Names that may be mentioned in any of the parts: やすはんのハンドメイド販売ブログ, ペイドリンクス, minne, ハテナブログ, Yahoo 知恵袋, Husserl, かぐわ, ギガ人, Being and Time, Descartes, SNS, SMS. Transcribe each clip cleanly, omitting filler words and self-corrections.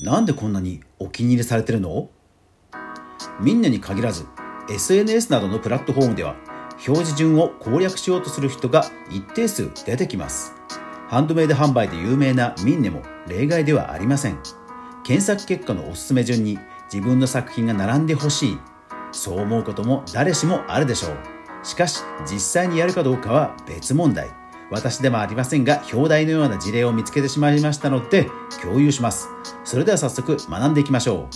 なんでこんなにお気に入りされてるの？minneに限らず SNS などのプラットフォームでは表示順を攻略しようとする人が一定数出てきます。ハンドメイド販売で有名なminneも例外ではありません。検索結果のおすすめ順に自分の作品が並んでほしい、そう思うことも誰しもあるでしょう。しかし実際にやるかどうかは別問題。私でもありませんが表題のような事例を見つけてしまいましたので共有します。それでは早速学んでいきましょ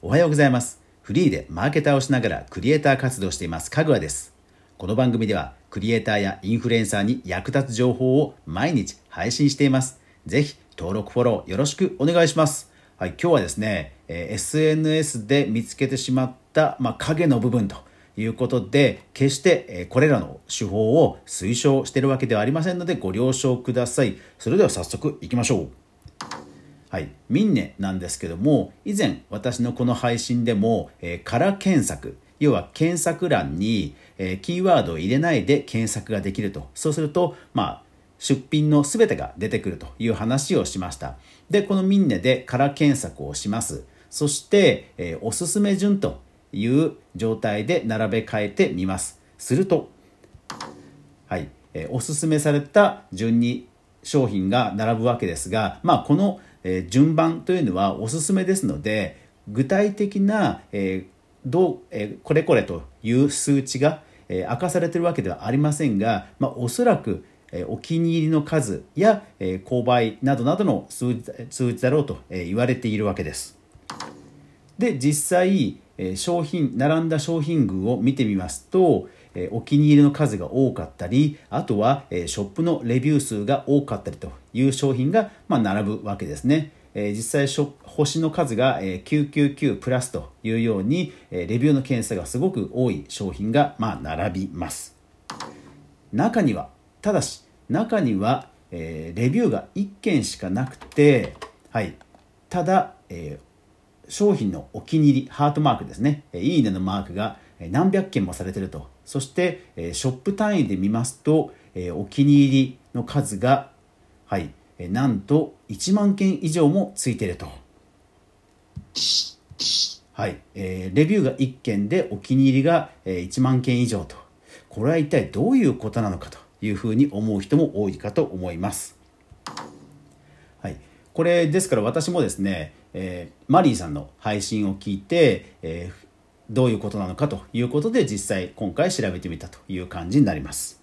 う。おはようございます。フリーでマーケターをしながらクリエイター活動していますかぐわです。この番組ではクリエイターやインフルエンサーに役立つ情報を毎日配信しています。ぜひ登録フォローよろしくお願いします。はい、今日はですね、SNS で見つけてしまった、影の部分ということで、決してこれらの手法を推奨しているわけではありませんのでご了承ください。それでは早速いきましょう。はい、minneなんですけども、以前私のこの配信でも、空検索、要は検索欄に、キーワードを入れないで検索ができると。そうすると、出品のすべてが出てくるという話をしました。で、このminneで空検索をします。そして、おすすめ順という状態で並べ替えてみます。すると、はい、おすすめされた順に商品が並ぶわけですが、この順番というのはおすすめですので、具体的な、これこれという数値が、明かされているわけではありませんが、おそらくお気に入りの数や購買などなどの数字だろうと言われているわけです。で、実際並んだ商品群を見てみますと、お気に入りの数が多かったり、あとはショップのレビュー数が多かったりという商品が並ぶわけですね。実際星の数が999プラスというようにレビューの件数がすごく多い商品が並びます。ただし中には、レビューが1件しかなくて、ただ、商品のお気に入り、ハートマークですね、いいねのマークが何百件もされていると。そして、ショップ単位で見ますと、お気に入りの数が、なんと1万件以上もついていると。レビューが1件でお気に入りが1万件以上と。これは一体どういうことなのかというふうに思う人も多いかと思います。これですから私もですね、マリーさんの配信を聞いて、どういうことなのかということで実際今回調べてみたという感じになります。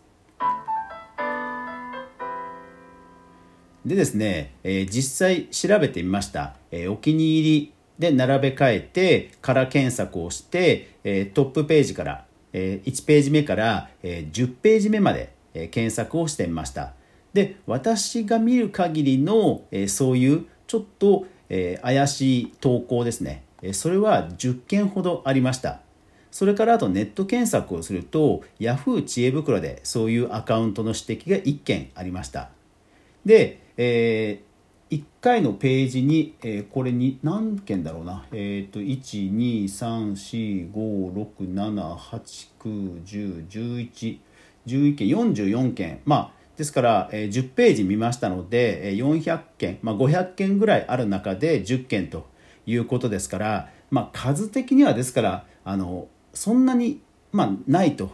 でですね、実際調べてみました。お気に入りで並べ替えてから検索をして、トップページから、1ページ目から、10ページ目まで検索をしてみました。で、私が見る限りのそういうちょっと怪しい投稿ですね、それは10件ほどありました。それからあとネット検索をすると Yahoo 知恵袋でそういうアカウントの指摘が1件ありました。で、1回のページに、これに何件だろうな、1、2、3、4、5、6、7、8、9、10、11、11件、44件、ですから10ページ見ましたので400件、500件ぐらいある中で10件ということですから、数的にはですからそんなに、ないと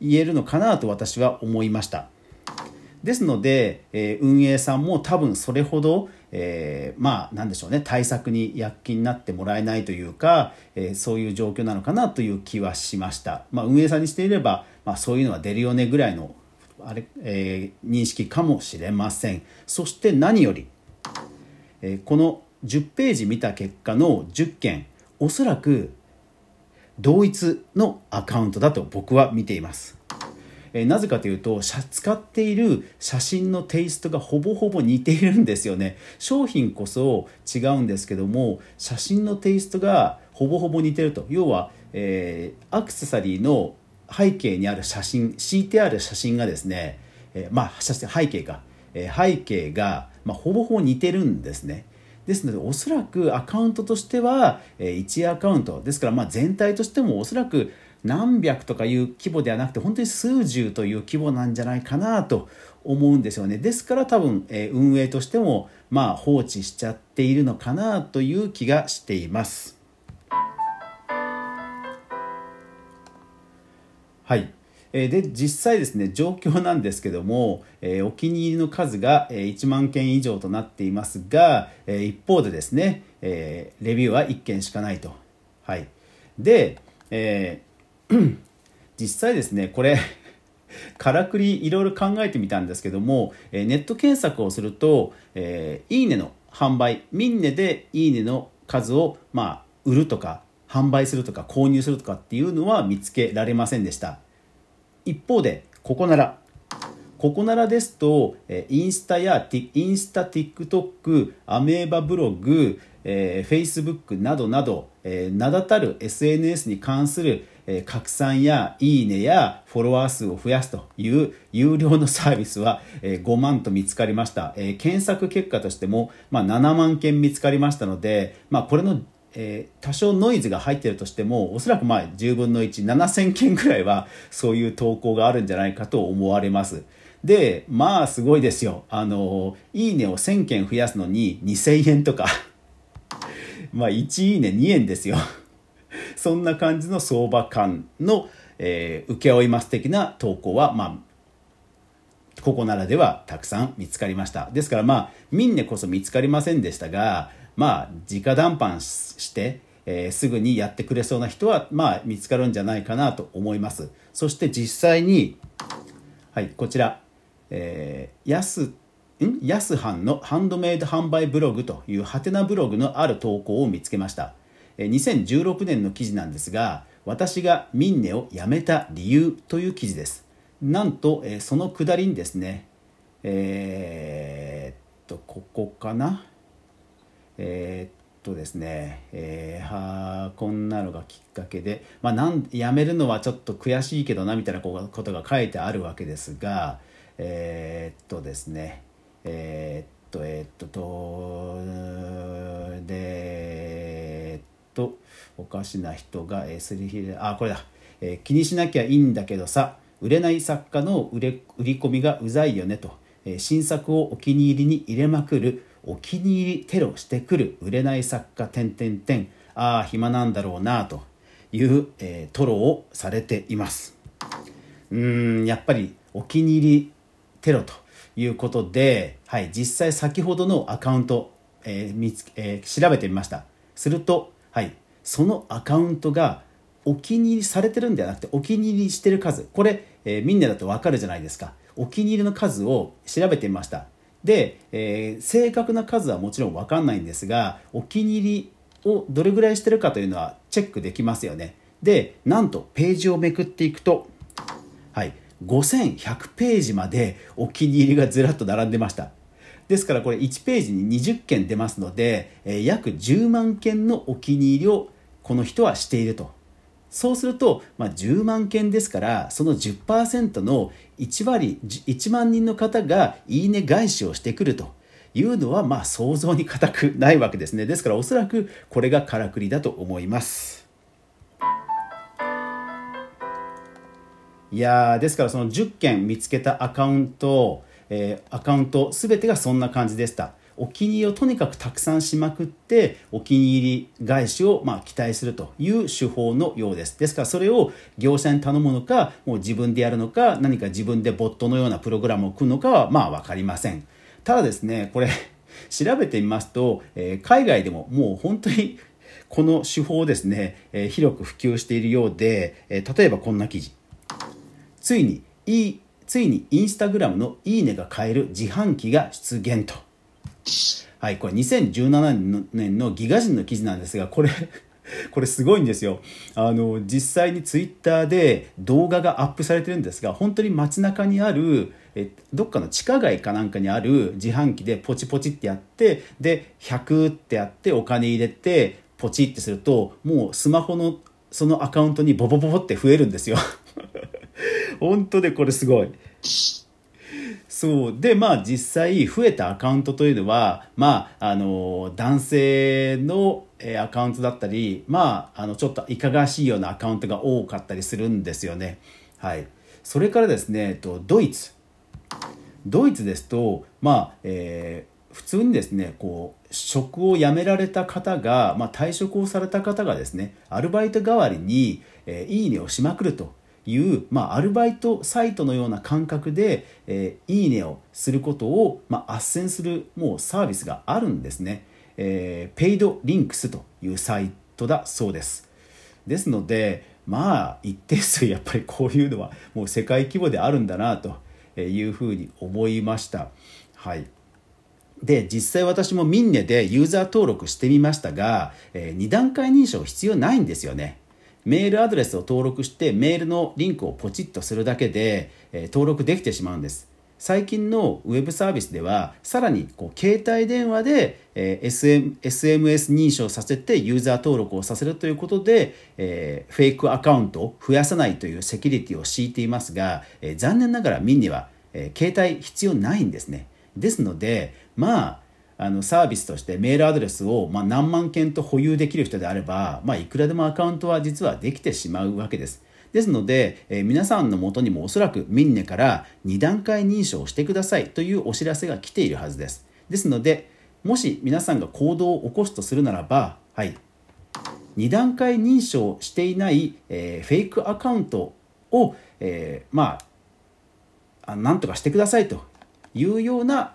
言えるのかなと私は思いました。ですので運営さんも多分それほど、なんでしょうね、対策に躍起になってもらえないというか、そういう状況なのかなという気はしました。運営さんにしていれば、そういうのは出るよねぐらいの認識かもしれません。そして何より、この10ページ見た結果の10件、おそらく同一のアカウントだと僕は見ています。なぜかというと、使っている写真のテイストがほぼほぼ似ているんですよね。商品こそ違うんですけども、写真のテイストがほぼほぼ似ていると。要は、アクセサリーの背景にある写真、敷いてある写真がですね、背景が、ほぼほぼ似てるんですね。ですのでおそらくアカウントとしては、1アカウントですから、全体としてもおそらく何百とかいう規模ではなくて、本当に数十という規模なんじゃないかなと思うんですよね。ですから多分、運営としても放置しちゃっているのかなという気がしています。はい。で実際ですね、状況なんですけども、お気に入りの数が1万件以上となっていますが、一方でですね、レビューは1件しかないと。はい、で、実際ですね、これからくりいろいろ考えてみたんですけども、ネット検索をすると、いいねの販売、minneでいいねの数を売るとか販売するとか購入するとかっていうのは見つけられませんでした。一方でここならですと、インスタ、TikTok、アメーバブログ、Facebook などなど、名だたる SNS に関する、拡散やいいねやフォロワー数を増やすという有料のサービスは、5万と見つかりました。検索結果としても、7万件見つかりましたので、これの多少ノイズが入っているとしても、おそらく10分の1、7000件ぐらいはそういう投稿があるんじゃないかと思われます。で、すごいですよ。いいねを1000件増やすのに2000円とか1いいね2円ですよ。そんな感じの相場感の、請け負います的な投稿はここならではたくさん見つかりました。ですからminneこそ見つかりませんでしたが、直談判して、すぐにやってくれそうな人は、見つかるんじゃないかなと思います。そして実際に、こちら、やすはんのハンドメイド販売ブログというハテナブログのある投稿を見つけました。2016年の記事なんですが、私がminneを辞めた理由という記事です。なんと、その下りにですね、ここかな。ですね、こんなのがきっかけで、辞めるのはちょっと悔しいけどなみたいなことが書いてあるわけですが、ですね、おかしな人がすりひれ、これだ、気にしなきゃいいんだけどさ、売れない作家の売り込みがうざいよねと、新作をお気に入りに入れまくる、お気に入りテロしてくる売れない作家…暇なんだろうなという、吐露をされています。やっぱりお気に入りテロということで、実際先ほどのアカウント、調べてみました。すると、そのアカウントがお気に入りされてるんではなくて、お気に入りしてる数、これ、minneだと分かるじゃないですか。お気に入りの数を調べてみました。で、正確な数はもちろん分かんないんですが、お気に入りをどれぐらいしてるかというのはチェックできますよね。で、なんとページをめくっていくと、5100ページまでお気に入りがずらっと並んでました。ですからこれ1ページに20件出ますので、約10万件のお気に入りをこの人はしていると。そうすると、10万件ですから、その 10% の1万人の方がいいね返しをしてくるというのは、想像に難くないわけですね。ですからおそらくこれがからくりだと思います。ですからその10件見つけたアカウント全てがそんな感じでした。お気に入りをとにかくたくさんしまくって、お気に入り返しを期待するという手法のようです。ですからそれを業者に頼むのか、もう自分でやるのか、何か自分でボットのようなプログラムを組むのかは分かりません。ただですね、これ調べてみますと、海外でももう本当にこの手法ですね、広く普及しているようで、例えばこんな記事。ついにインスタグラムのいいねが買える自販機が出現と。これ2017年のギガ人の記事なんですが、これすごいんですよ。実際にツイッターで動画がアップされてるんですが、本当に街中にあるどっかの地下街かなんかにある自販機でポチポチってやって、で100ってやってお金入れてポチってすると、もうスマホのそのアカウントにボボボボって増えるんですよ。本当でこれすごい。そうで、実際増えたアカウントというのは、男性のアカウントだったり、ちょっといかがわしいようなアカウントが多かったりするんですよね。それからですね、ドイツドイツですと、普通にですねこう職を辞められた方が、退職をされた方がですねアルバイト代わりに、いいねをしまくるという、アルバイトサイトのような感覚で、いいねをすることを、斡旋するもうサービスがあるんですね。ペイドリンクスというサイトだそうです。ですので一定数やっぱりこういうのはもう世界規模であるんだなというふうに思いました。はい、で実際私もminneでユーザー登録してみましたが、2段階認証必要ないんですよね。メールアドレスを登録してメールのリンクをポチッとするだけで、登録できてしまうんです。最近のウェブサービスではさらにこう携帯電話で、SMS 認証させてユーザー登録をさせるということで、フェイクアカウントを増やさないというセキュリティを敷いていますが、残念ながらminneは、携帯必要ないんですね。ですのでサービスとしてメールアドレスを、何万件と保有できる人であれば、いくらでもアカウントは実はできてしまうわけです。ですので、皆さんの元にもおそらくminneから2段階認証をしてくださいというお知らせが来ているはずです。ですので、もし皆さんが行動を起こすとするならば、2段階認証していない、フェイクアカウントを、なんとかしてくださいというような、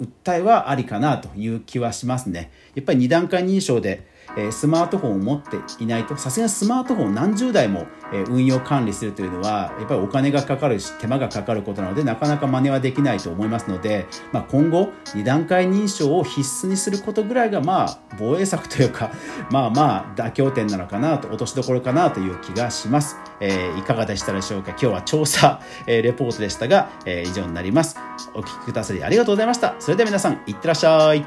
訴えはありかなという気はしますね。やっぱり2段階認証でスマートフォンを持っていないと、さすがにスマートフォンを何十台も運用管理するというのはやっぱりお金がかかるし手間がかかることなので、なかなか真似はできないと思いますので、今後2段階認証を必須にすることぐらいが防衛策というか、妥協点なのかなと、落としどころかなという気がします。いかがでしたでしょうか。今日は調査、レポートでしたが、以上になります。お聞きくださりありがとうございました。それでは皆さん、いってらっしゃい。